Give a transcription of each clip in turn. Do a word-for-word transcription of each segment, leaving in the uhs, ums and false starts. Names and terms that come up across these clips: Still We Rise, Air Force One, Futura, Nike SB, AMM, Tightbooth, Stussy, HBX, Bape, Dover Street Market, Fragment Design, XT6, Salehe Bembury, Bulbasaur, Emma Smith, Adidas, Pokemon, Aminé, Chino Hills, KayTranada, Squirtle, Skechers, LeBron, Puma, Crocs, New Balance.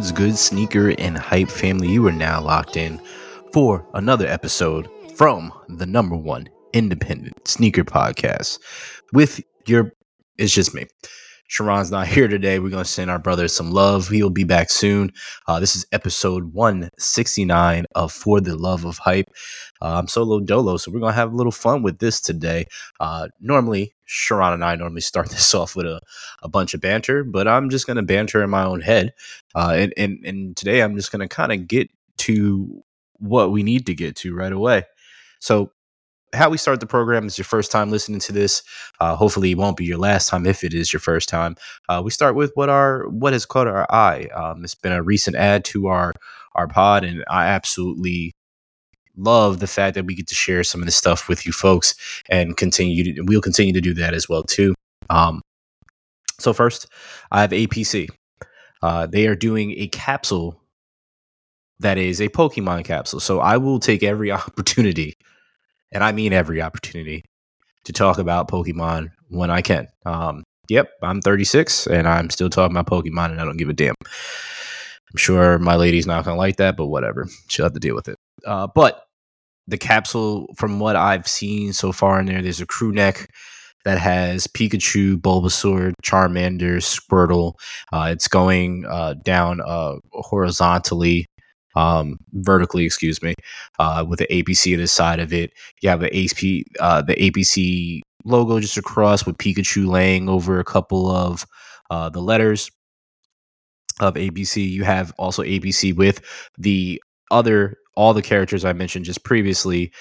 goods, good sneaker, and hype family. You are now locked in for another episode from the number one independent sneaker podcast with your, it's just me. Sharon's not here today. We're going to send our brother some love. He'll be back soon. Uh, this is episode one sixty-nine of For the Love of Hype. Uh, I'm solo dolo, so we're going to have a little fun with this today. Uh, normally, Sharon and I normally start this off with a, a bunch of banter, but I'm just going to banter in my own head. Uh, and, and, and today, I'm just going to kind of get to what we need to get to right away. So how we start the program is your first time listening to this. Uh, hopefully it won't be your last time. If it is your first time, uh, we start with what our, what has caught our eye. Um, it's been a recent add to our, our pod, and I absolutely love the fact that we get to share some of this stuff with you folks and continue to, we'll continue to do that as well too. Um, so first I have A P C. Uh, they are doing a capsule that is a Pokemon capsule. So I will take every opportunity, and I mean every opportunity, to talk about Pokemon when I can. Um, yep, I'm thirty-six, and I'm still talking about Pokemon, and I don't give a damn. I'm sure my lady's not going to like that, but whatever. She'll have to deal with it. Uh, but the capsule, from what I've seen so far in there, there's a crew neck that has Pikachu, Bulbasaur, Charmander, Squirtle. Uh, it's going uh, down uh, horizontally. Um, vertically, excuse me, uh, with the A P C on the side of it. You have the A P C, uh, the A P C logo just across, with Pikachu laying over a couple of uh, the letters of A P C. You have also A P C with the other, all the characters I mentioned just previously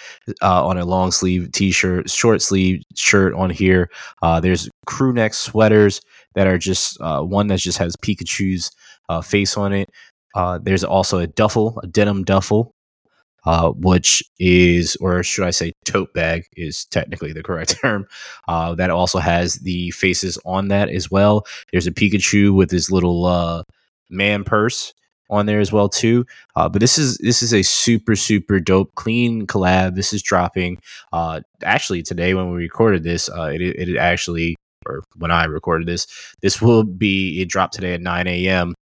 uh, on a long sleeve t-shirt, short sleeve shirt on here. Uh, there's crew neck sweaters that are just uh, one that just has Pikachu's uh, face on it. Uh, there's also a duffel, a denim duffel, uh, which is, or should I say tote bag is technically the correct term, uh, that also has the faces on that as well. There's a Pikachu with his little uh, man purse on there as well too. Uh, but this is this is a super, super dope, clean collab. This is dropping uh, actually today when we recorded this. Uh, it, it actually... or when I recorded this, this will be, it dropped today at nine a.m.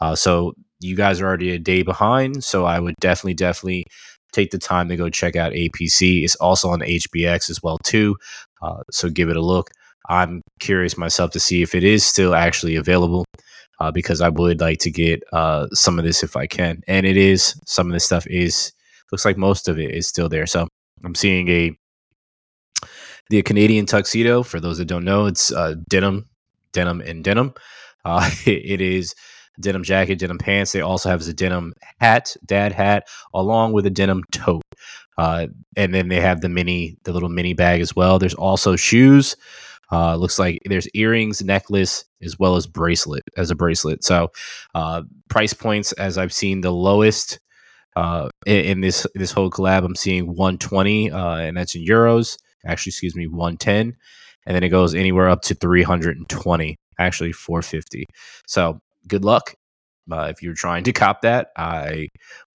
Uh, so you guys are already a day behind. So I would definitely, definitely take the time to go check out A P C. It's also on H B X as well too. Uh, so give it a look. I'm curious myself to see if it is still actually available uh, because I would like to get uh, some of this if I can. And it is, some of this stuff is, looks like most of it is still there. So I'm seeing a, The Canadian tuxedo, for those that don't know, it's uh, denim, denim, and denim. Uh, it, it is denim jacket, denim pants. They also have a denim hat, dad hat, along with a denim tote. Uh, and then they have the mini, the little mini bag as well. There's also shoes. Uh, looks like there's earrings, necklace, as well as bracelet, as a bracelet. So uh, price points, as I've seen, the lowest uh, in, in this this whole collab, I'm seeing one twenty, uh, and that's in euros. Actually, excuse me, one ten, and then it goes anywhere up to three twenty, actually four fifty. So good luck. Uh, if you're trying to cop that, I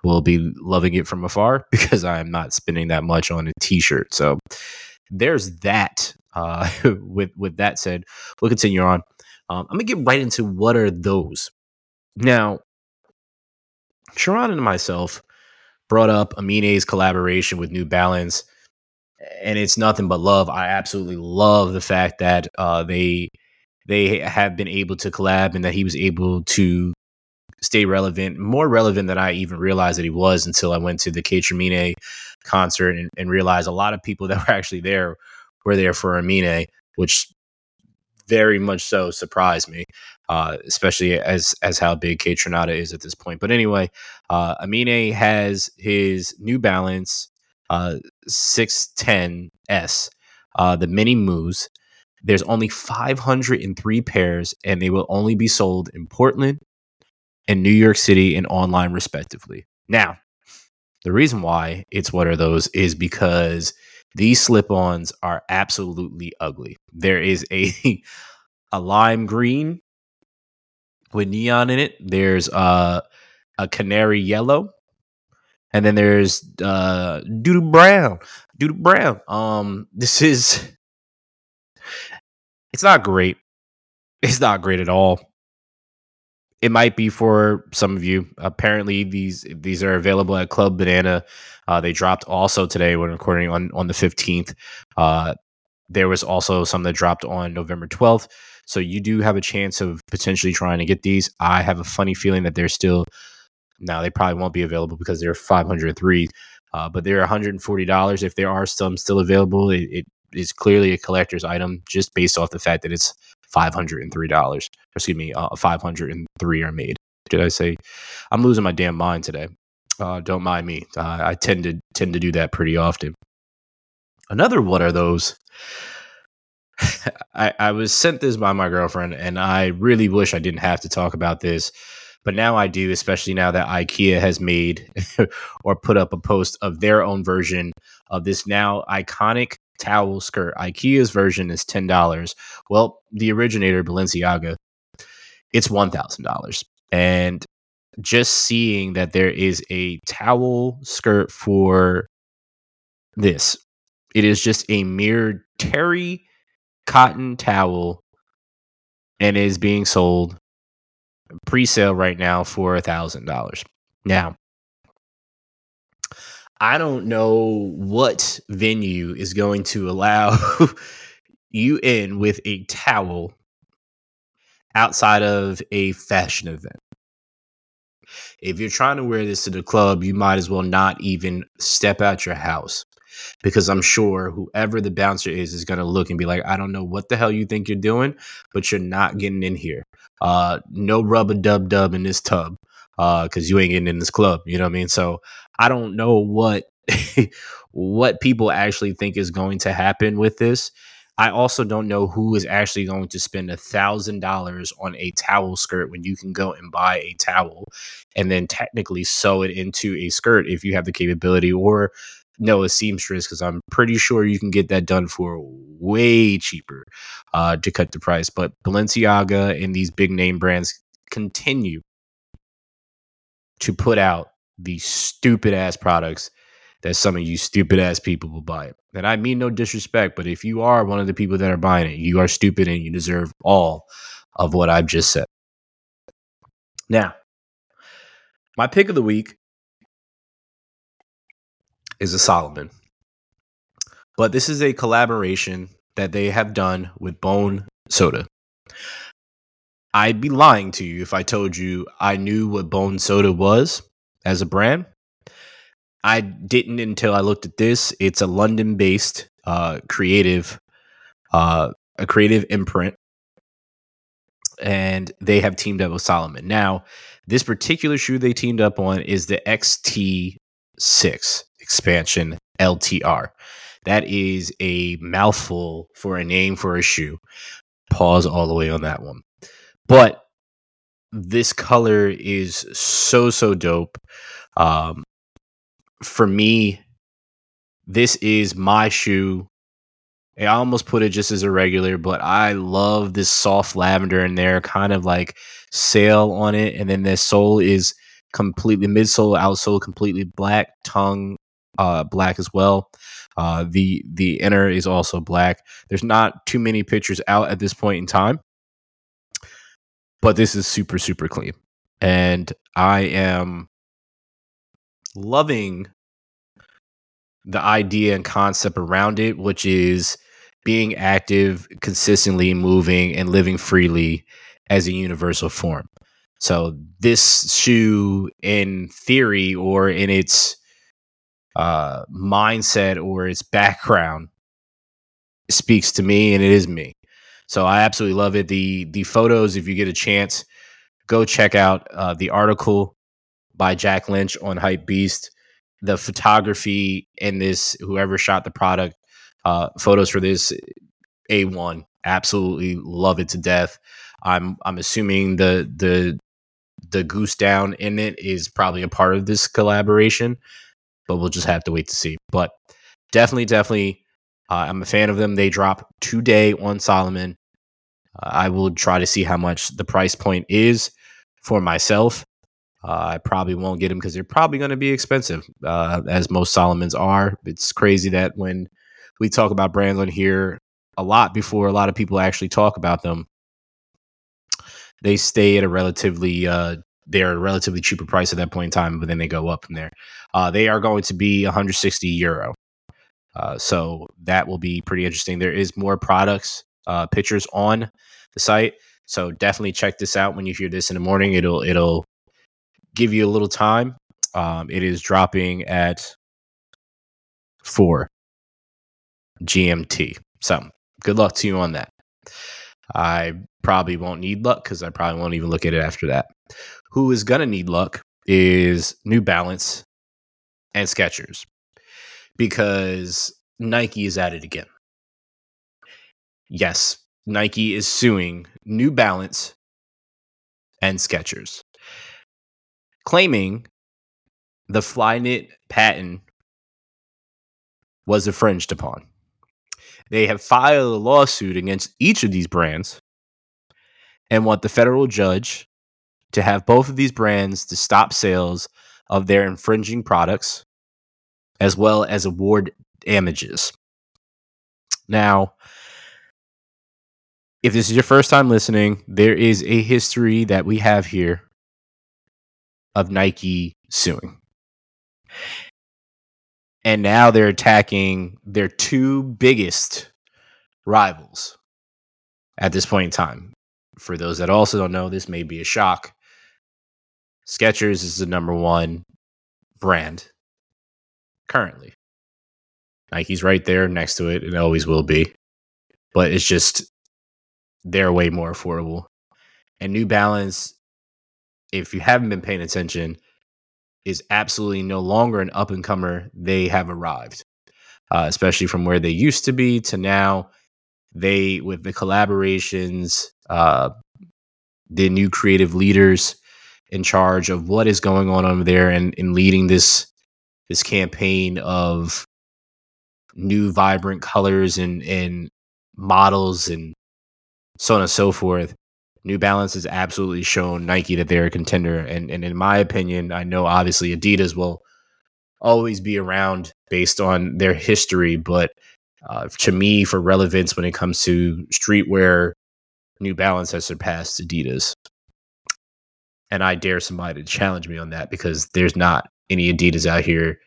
will be loving it from afar because I'm not spending that much on a t-shirt. So there's that. Uh, with, with that said, we'll continue on. Um, I'm going to get right into what are those. Now, Sharon and myself brought up Aminé's collaboration with New Balance, and it's nothing but love. I absolutely love the fact that uh, they they have been able to collab and that he was able to stay relevant, more relevant than I even realized that he was until I went to the KayTranada concert and, and realized a lot of people that were actually there were there for Aminé, which very much so surprised me, uh, especially as as how big KayTranada is at this point. But anyway, uh, Aminé has his New Balance Uh, six ten S, uh, the mini moves. There's only five hundred three pairs, and they will only be sold in Portland and New York City and online respectively. Now, the reason why it's what are those is because these slip-ons are absolutely ugly. There is a a lime green with neon in it. There's uh, a canary yellow. And then there's uh, Doodoo Brown, Doodoo Brown. Um, this is, it's not great. It's not great at all. it might be for some of you. Apparently, these these are available at Club Banana. Uh, they dropped also today when recording on, on the fifteenth. Uh, there was also some that dropped on November twelfth. So you do have a chance of potentially trying to get these. I have a funny feeling that they're still... Now, they probably won't be available because they're five hundred three, uh, but they're one hundred forty dollars. If there are some still available, it, it is clearly a collector's item just based off the fact that it's five hundred three dollars. Excuse me, uh, five hundred three are made. Did I say? I'm losing my damn mind today. Uh, don't mind me. Uh, I tend to tend to do that pretty often. Another what are those? I, I was sent this by my girlfriend, and I really wish I didn't have to talk about this. But now I do, especially now that IKEA has made or put up a post of their own version of this now iconic towel skirt. IKEA's version is ten dollars. Well, the originator, Balenciaga, it's one thousand dollars. And just seeing that there is a towel skirt for this, it is just a mere terry cotton towel and is being sold pre-sale right now for a thousand dollars. Now, I don't know what venue is going to allow you in with a towel outside of a fashion event. If you're trying to wear this to the club, you might as well not even step out your house, because I'm sure whoever the bouncer is is going to look and be like, I don't know what the hell you think you're doing, but you're not getting in here. Uh, no rub-a-dub-dub in this tub, uh, because you ain't getting in this club. You know what I mean? So I don't know what what people actually think is going to happen with this. I also don't know who is actually going to spend one thousand dollars on a towel skirt when you can go and buy a towel and then technically sew it into a skirt if you have the capability, or no, a seamstress, because I'm pretty sure you can get that done for way cheaper uh, to cut the price. But Balenciaga and these big name brands continue to put out these stupid ass products that some of you stupid ass people will buy it. And I mean no disrespect, but if you are one of the people that are buying it, you are stupid and you deserve all of what I've just said. Now, my pick of the week is a Salomon. But this is a collaboration that they have done with Bone Soda. I'd be lying to you if I told you I knew what Bone Soda was as a brand. I didn't until I looked at this. It's a London-based uh, creative, uh, a creative imprint, and they have teamed up with Salomon. Now, this particular shoe they teamed up on is the X T six. Expansion L T R. That is a mouthful for a name for a shoe. Pause all the way on that one. But this color is so, so dope. Um, for me, this is my shoe. I almost put it just as a regular, but I love this soft lavender in there, kind of like sail on it. And then the sole is completely midsole, outsole, completely black, tongue uh black as well. Uh the the inner is also black. There's not too many pictures out at this point in time, but this is super, super clean, and I am loving the idea and concept around it, which is being active, consistently moving, and living freely as a universal form. So this shoe, in theory, or in its uh, mindset or its background, speaks to me, and it is me. So I absolutely love it. The the photos, if you get a chance, go check out uh, the article by Jack Lynch on Hypebeast. The photography in this, whoever shot the product, uh, photos for this, A one. Absolutely love it to death. I'm I'm assuming the the the goose down in it is probably a part of this collaboration, but we'll just have to wait to see. But definitely, definitely, uh, I'm a fan of them. They drop today on Salomon. Uh, I will try to see how much the price point is for myself. Uh, I probably won't get them because they're probably going to be expensive, uh, as most Salomons are. It's crazy that when we talk about brands on here a lot before a lot of people actually talk about them, they stay at a relatively uh, they're at a relatively cheaper price at that point in time, but then they go up from there. Uh, they are going to be one hundred sixty euro. Uh, so that will be pretty interesting. There is more products, uh, pictures on the site. So definitely check this out when you hear this in the morning. It'll it'll give you a little time. Um, it is dropping at four G M T. So good luck to you on that. I probably won't need luck because I probably won't even look at it after that. Who is going to need luck is New Balance and Skechers, because Nike is at it again. Yes, Nike is suing New Balance and Skechers, claiming the Flyknit patent was infringed upon. They have filed a lawsuit against each of these brands and want the federal judge to have both of these brands to stop sales of their infringing products, as well as award damages. Now, if this is your first time listening, there is a history that we have here of Nike suing. And now they're attacking their two biggest rivals at this point in time. For those that also don't know, this may be a shock. Skechers is the number one brand currently. Nike's right there next to it. It always will be. But it's just, they're way more affordable. And New Balance, if you haven't been paying attention, is absolutely no longer an up-and-comer. They have arrived, uh, especially from where they used to be to now. They, with the collaborations, uh, the new creative leaders in charge of what is going on over there and, and leading this this campaign of new vibrant colors and, and models and so on and so forth, New Balance has absolutely shown Nike that they're a contender. And, and in my opinion, I know obviously Adidas will always be around based on their history. But uh, to me, for relevance when it comes to streetwear, New Balance has surpassed Adidas. And I dare somebody to challenge me on that, because there's not any Adidas out here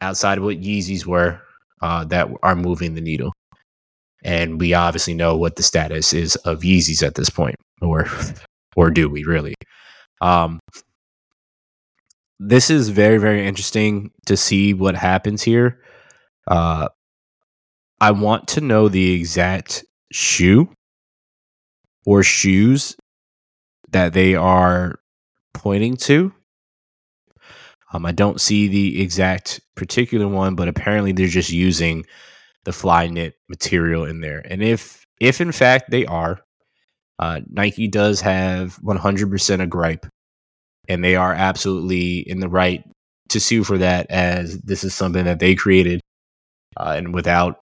outside of what Yeezys were uh, that are moving the needle. And we obviously know what the status is of Yeezys at this point, or or do we really? Um, this is very, very interesting to see what happens here. Uh, I want to know the exact shoe or shoes that they are pointing to. Um, I don't see the exact particular one, but apparently they're just using the Flyknit material in there. And if, if in fact they are, uh, Nike does have one hundred percent a gripe, and they are absolutely in the right to sue for that, as this is something that they created. Uh, and without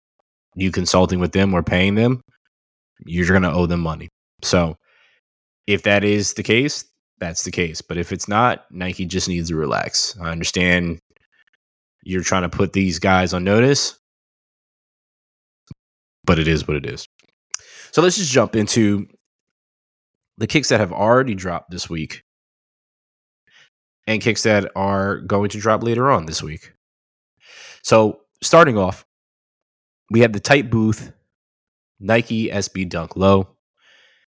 you consulting with them or paying them, you're going to owe them money. So if that is the case, that's the case. But if it's not, Nike just needs to relax. I understand you're trying to put these guys on notice, but it is what it is. So let's just jump into the kicks that have already dropped this week and kicks that are going to drop later on this week. So starting off, we have the Tightbooth Nike S B Dunk Low,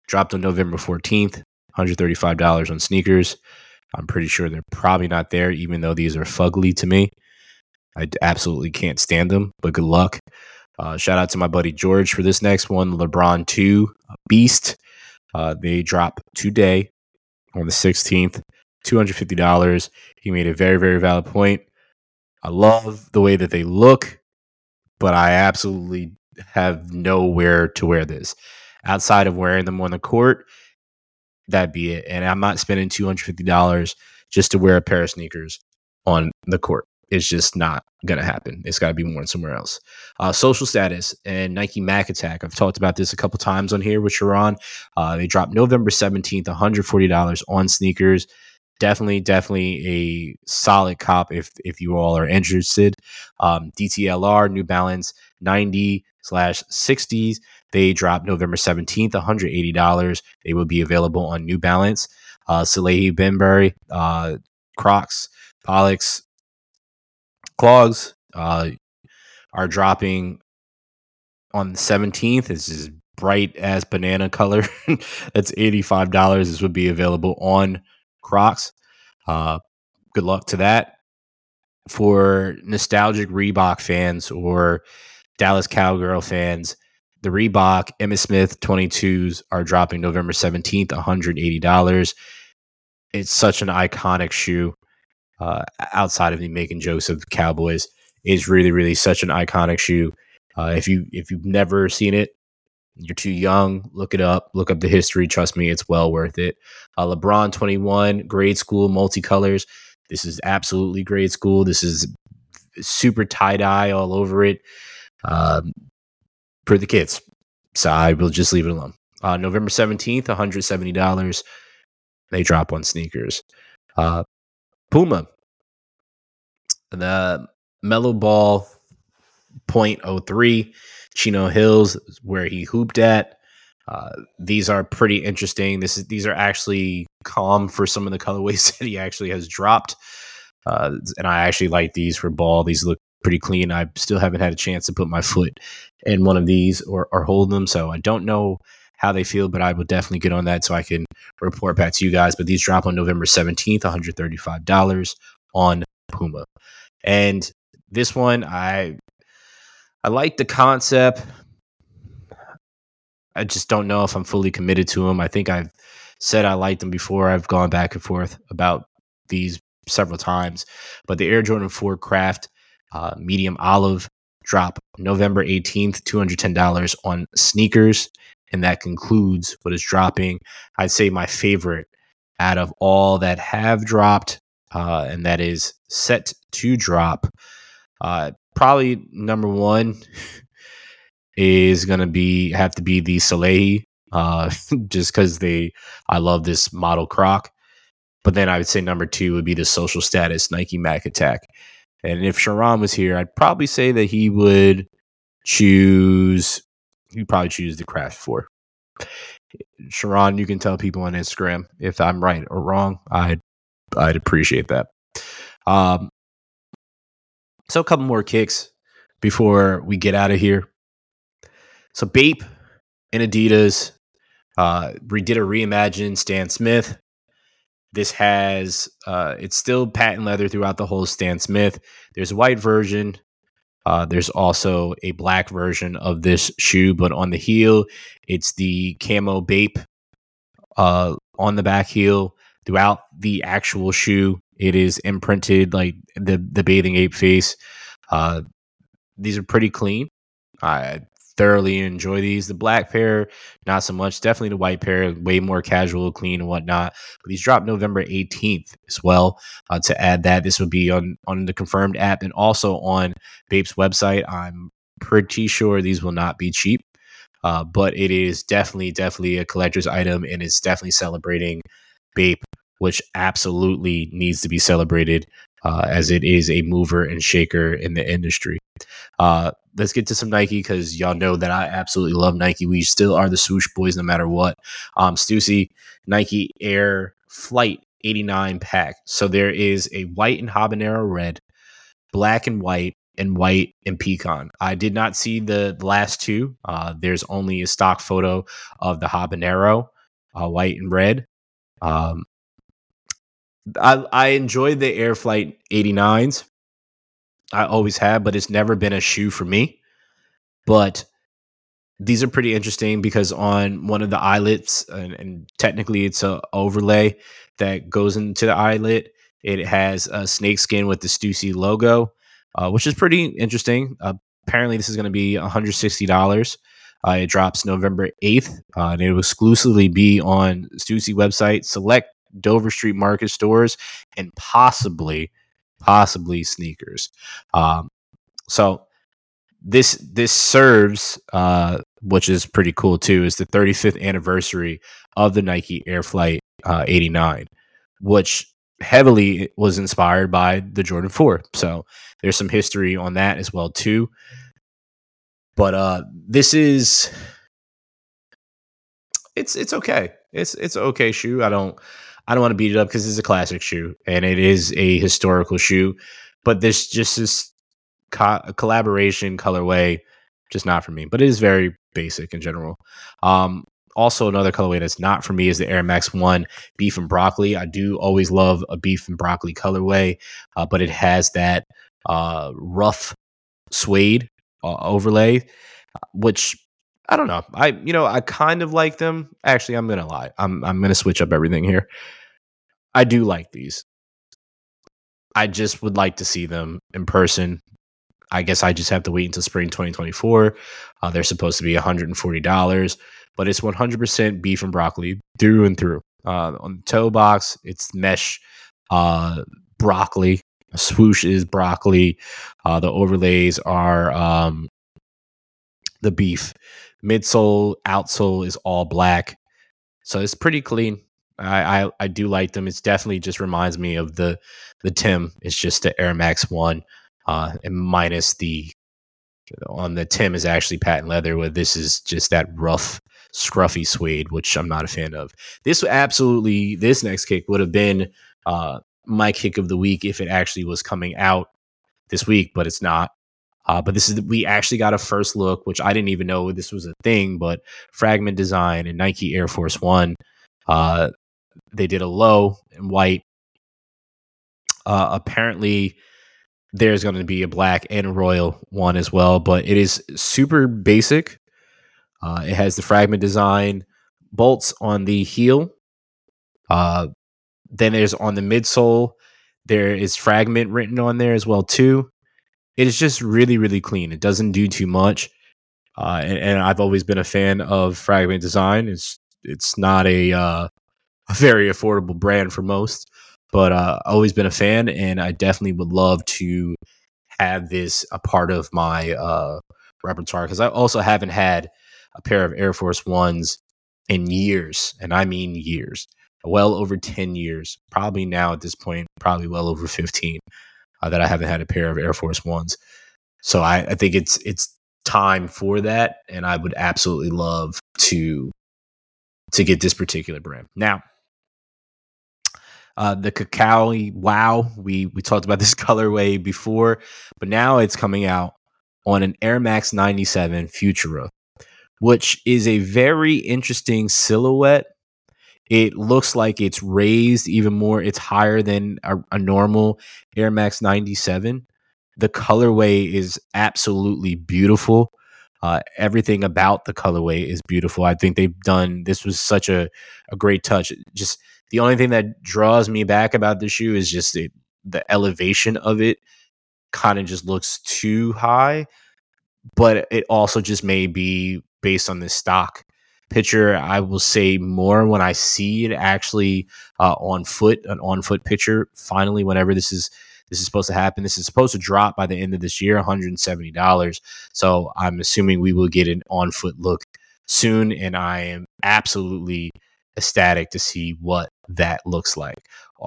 dropped on November fourteenth, one hundred thirty-five dollars on sneakers. I'm pretty sure they're probably not there, even though these are fugly to me. I absolutely can't stand them, but good luck. Uh, shout out to my buddy George for this next one, LeBron two, Beast. Uh, they drop today on the sixteenth, two hundred fifty dollars. He made a very, very valid point. I love the way that they look, but I absolutely have nowhere to wear this. Outside of wearing them on the court, that'd be it. And I'm not spending two hundred fifty dollars just to wear a pair of sneakers on the court. It's just not going to happen. It's got to be worn somewhere else. Uh, Social Status and Nike Mac Attack. I've talked about this a couple times on here with Sharon. Uh, they dropped November seventeenth, one hundred forty dollars on sneakers. Definitely, definitely a solid cop if if you all are interested. Um, D T L R, New Balance ninety slash sixties. They drop November seventeenth, one hundred eighty dollars. They will be available on New Balance, uh, Salehe Bembury, uh, Crocs, Pollux, Clogs uh, are dropping on the seventeenth. This is bright as banana color. That's eighty-five dollars. This would be available on Crocs. Uh, good luck to that. For nostalgic Reebok fans or Dallas Cowgirl fans, the Reebok Emma Smith twenty-twos are dropping November seventeenth, one hundred eighty dollars. It's such an iconic shoe. Uh, outside of the Macon Joseph Cowboys, is really, really such an iconic shoe. Uh, if you if you've never seen it, you're too young. Look it up. Look up the history. Trust me, it's well worth it. Uh, LeBron twenty-one, grade school, multicolors. This is absolutely grade school. This is super tie dye all over it um, for the kids. So I will just leave it alone. Uh, November seventeenth, one hundred seventy dollars. They drop on sneakers. Uh, Puma, the Melo Ball point oh three, Chino Hills, where he hooped at. Uh, these are pretty interesting. This is these are actually calm for some of the colorways that he actually has dropped. Uh, and I actually like these for ball. These look pretty clean. I still haven't had a chance to put my foot in one of these or, or hold them. So I don't know how they feel, but I will definitely get on that so I can report back to you guys. But these drop on November seventeenth, one hundred thirty-five dollars on Puma. And this one, I I like the concept. I just don't know if I'm fully committed to them. I think I've said I liked them before. I've gone back and forth about these several times. But the Air Jordan four Craft uh, Medium Olive drop November eighteenth, two hundred ten dollars on sneakers. And that concludes what is dropping. I'd say my favorite out of all that have dropped, uh, and that is set to drop. Uh, probably number one is gonna be have to be the Salehe, uh, just because they I love this model Croc. But then I would say number two would be the Social Status Nike Mac Attack. And if Sharon was here, I'd probably say that he would choose. You probably choose the Craft four. Sharon, you can tell people on Instagram if I'm right or wrong. I'd, I'd appreciate that. Um, so a couple more kicks before we get out of here. So Bape and Adidas uh, did a reimagine Stan Smith. This has, uh, it's still patent leather throughout the whole Stan Smith. There's a white version. Uh, there's also a black version of this shoe, but on the heel, it's the camo Bape uh, on the back heel. Throughout the actual shoe, it is imprinted like the, the bathing ape face. Uh, these are pretty clean. I thoroughly enjoy these. The black pair, not so much. Definitely the white pair, way more casual, clean, and whatnot. But these dropped November eighteenth as well. Uh, to add that, this would be on, on the confirmed app and also on Bape's website. I'm pretty sure these will not be cheap, uh, but it is definitely, definitely a collector's item, and it's definitely celebrating Bape, which absolutely needs to be celebrated uh, as it is a mover and shaker in the industry. Uh, let's get to some Nike, because y'all know that I absolutely love Nike. We still are the swoosh boys no matter what. Um, Stussy, Nike Air Flight eighty-nine pack. So there is a white and habanero red, black and white, and white and pecan. I did not see the last two. Uh, there's only a stock photo of the habanero, uh, white and red. Um, I, I enjoy the Air Flight eighty-nines. I always have, but it's never been a shoe for me. But these are pretty interesting because on one of the eyelets, and, and technically it's an overlay that goes into the eyelet, it has a snakeskin with the Stussy logo, uh, which is pretty interesting. Uh, apparently, this is going to be one hundred sixty dollars. Uh, it drops November eighth, uh, and it will exclusively be on Stussy website, select Dover Street Market stores, and possibly... possibly sneakers. Um, so this this serves, uh, which is pretty cool too, is the thirty-fifth anniversary of the Nike Air Flight uh, eighty-nine, which heavily was inspired by the Jordan four. So there's some history on that as well too. But uh, this is it's it's okay. It's it's an okay shoe. I don't I don't want to beat it up because it's a classic shoe and it is a historical shoe. But there's just this co- collaboration colorway, just not for me. But it is very basic in general. Um, also, another colorway that's not for me is the Air Max One Beef and Broccoli. I do always love a beef and broccoli colorway, uh, but it has that uh, rough suede uh, overlay, which I don't know. I you know I kind of like them. Actually, I'm gonna lie. I'm I'm gonna switch up everything here. I do like these. I just would like to see them in person. I guess I just have to wait until spring twenty twenty-four. Uh, they're supposed to be one hundred forty dollars, but it's one hundred percent beef and broccoli through and through. Uh, on the toe box, it's mesh uh, broccoli. A swoosh is broccoli. Uh, the overlays are um, the beef. Midsole, outsole is all black. So it's pretty clean. I, I I do like them. It's definitely just reminds me of the the Tim. It's just the Air Max One, uh, and minus the on the Tim is actually patent leather, where this is just that rough, scruffy suede, which I'm not a fan of. This absolutely this next kick would have been uh, my kick of the week if it actually was coming out this week, but it's not. Uh, but this is we actually got a first look, which I didn't even know this was a thing. But Fragment Design and Nike Air Force One. Uh, They did a low in white. Uh, apparently, there's going to be a black and a royal one as well, but it is super basic. Uh, it has the Fragment Design bolts on the heel. Uh, then there's on the midsole. There is Fragment written on there as well, too. It is just really, really clean. It doesn't do too much. Uh, and, and I've always been a fan of Fragment Design. It's, it's not a... Uh, A very affordable brand for most, but uh always been a fan, and I definitely would love to have this a part of my uh repertoire, because I also haven't had a pair of Air Force Ones in years, and I mean years, well over ten years, probably now at this point, probably well over fifteen uh, that I haven't had a pair of Air Force Ones. So I, I think it's it's time for that, and I would absolutely love to to get this particular brand. Now, Uh, the Cacao Wow, we we talked about this colorway before, but now it's coming out on an Air Max ninety-seven Futura, which is a very interesting silhouette. It looks like it's raised even more. It's higher than a, a normal Air Max ninety-seven. The colorway is absolutely beautiful. Uh, everything about the colorway is beautiful. I think they've done, this was such a, a great touch. It just the only thing that draws me back about the shoe is just it, the elevation of it kind of just looks too high, but it also just may be based on this stock picture. I will say more when I see it actually uh, on foot, an on foot picture. Finally, whenever this is This is supposed to happen. This is supposed to drop by the end of this year, one hundred seventy dollars. So I'm assuming we will get an on-foot look soon, and I am absolutely ecstatic to see what that looks like.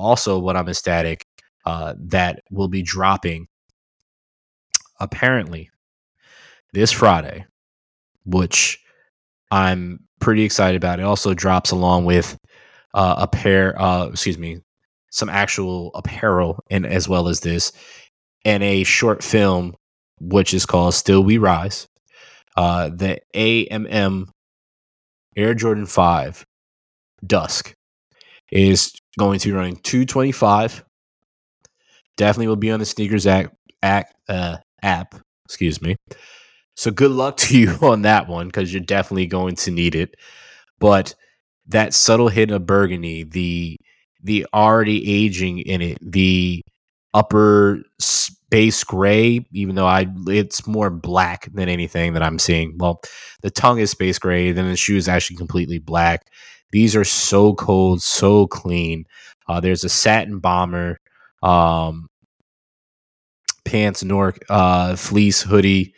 Also, what I'm ecstatic uh, that will be dropping apparently this Friday, which I'm pretty excited about. It also drops along with uh, a pair, uh, excuse me, some actual apparel, and as well as this, and a short film, which is called Still We Rise. Uh, the A M M Air Jordan five Dusk is going to be running two twenty-five. Definitely will be on the Sneakers app, app, uh, app. Excuse me. So good luck to you on that one, because you're definitely going to need it. But that subtle hint of burgundy, the the already aging in it, the upper space gray, even though I it's more black than anything that I'm seeing. Well, the tongue is space gray, then the shoe is actually completely black. These are so cold, so clean. Uh, there's a satin bomber, um, pants, Nork, uh, fleece hoodie,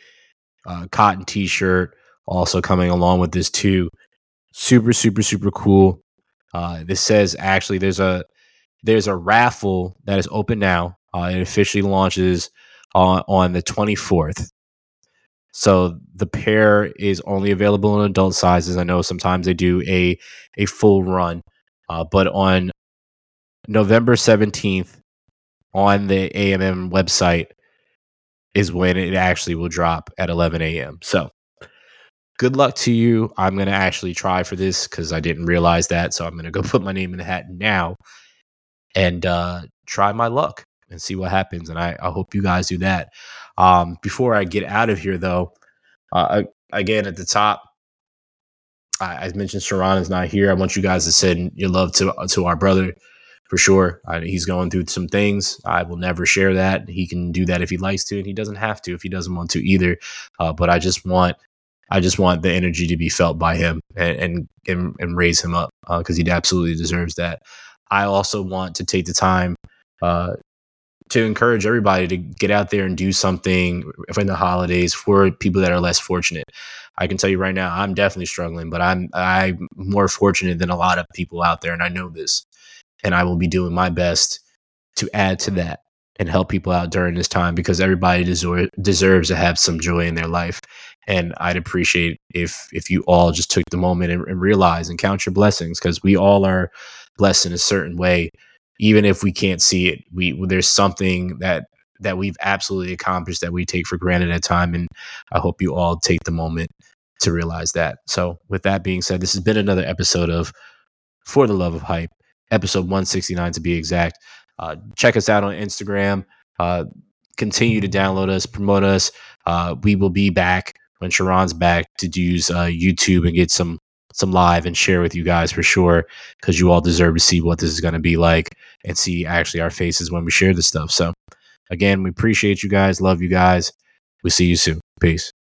uh, cotton t-shirt also coming along with this too. Super, super, super cool. Uh, this says actually there's a there's a raffle that is open now. Uh, it officially launches uh, on the twenty-fourth. So the pair is only available in adult sizes. I know sometimes they do a a full run, uh, but on November seventeenth on the A M M website is when it actually will drop at eleven a.m. So good luck to you. I'm going to actually try for this because I didn't realize that. So I'm going to go put my name in the hat now and uh, try my luck and see what happens. And I, I hope you guys do that. Um, before I get out of here, though, uh, I, again, at the top, I, I mentioned Sharon is not here. I want you guys to send your love to, to our brother for sure. I, he's going through some things. I will never share that. He can do that if he likes to, and he doesn't have to if he doesn't want to either. Uh, but I just want I just want the energy to be felt by him and and, and, and raise him up because uh, he absolutely deserves that. I also want to take the time uh, to encourage everybody to get out there and do something for the holidays for people that are less fortunate. I can tell you right now, I'm definitely struggling, but I'm I'm more fortunate than a lot of people out there, and I know this. And I will be doing my best to add to that and help people out during this time because everybody deser- deserves to have some joy in their life. And I'd appreciate if if you all just took the moment and, and realize and count your blessings because we all are blessed in a certain way. Even if we can't see it, we there's something that that we've absolutely accomplished that we take for granted at time. And I hope you all take the moment to realize that. So with that being said, this has been another episode of For the Love of Hype. Episode one sixty-nine to be exact. Uh, check us out on Instagram. Uh, continue to download us, promote us. Uh, we will be back when Sharon's back to use uh, YouTube and get some some live and share with you guys for sure because you all deserve to see what this is going to be like and see actually our faces when we share this stuff. So, again, we appreciate you guys. Love you guys. We'll see you soon. Peace.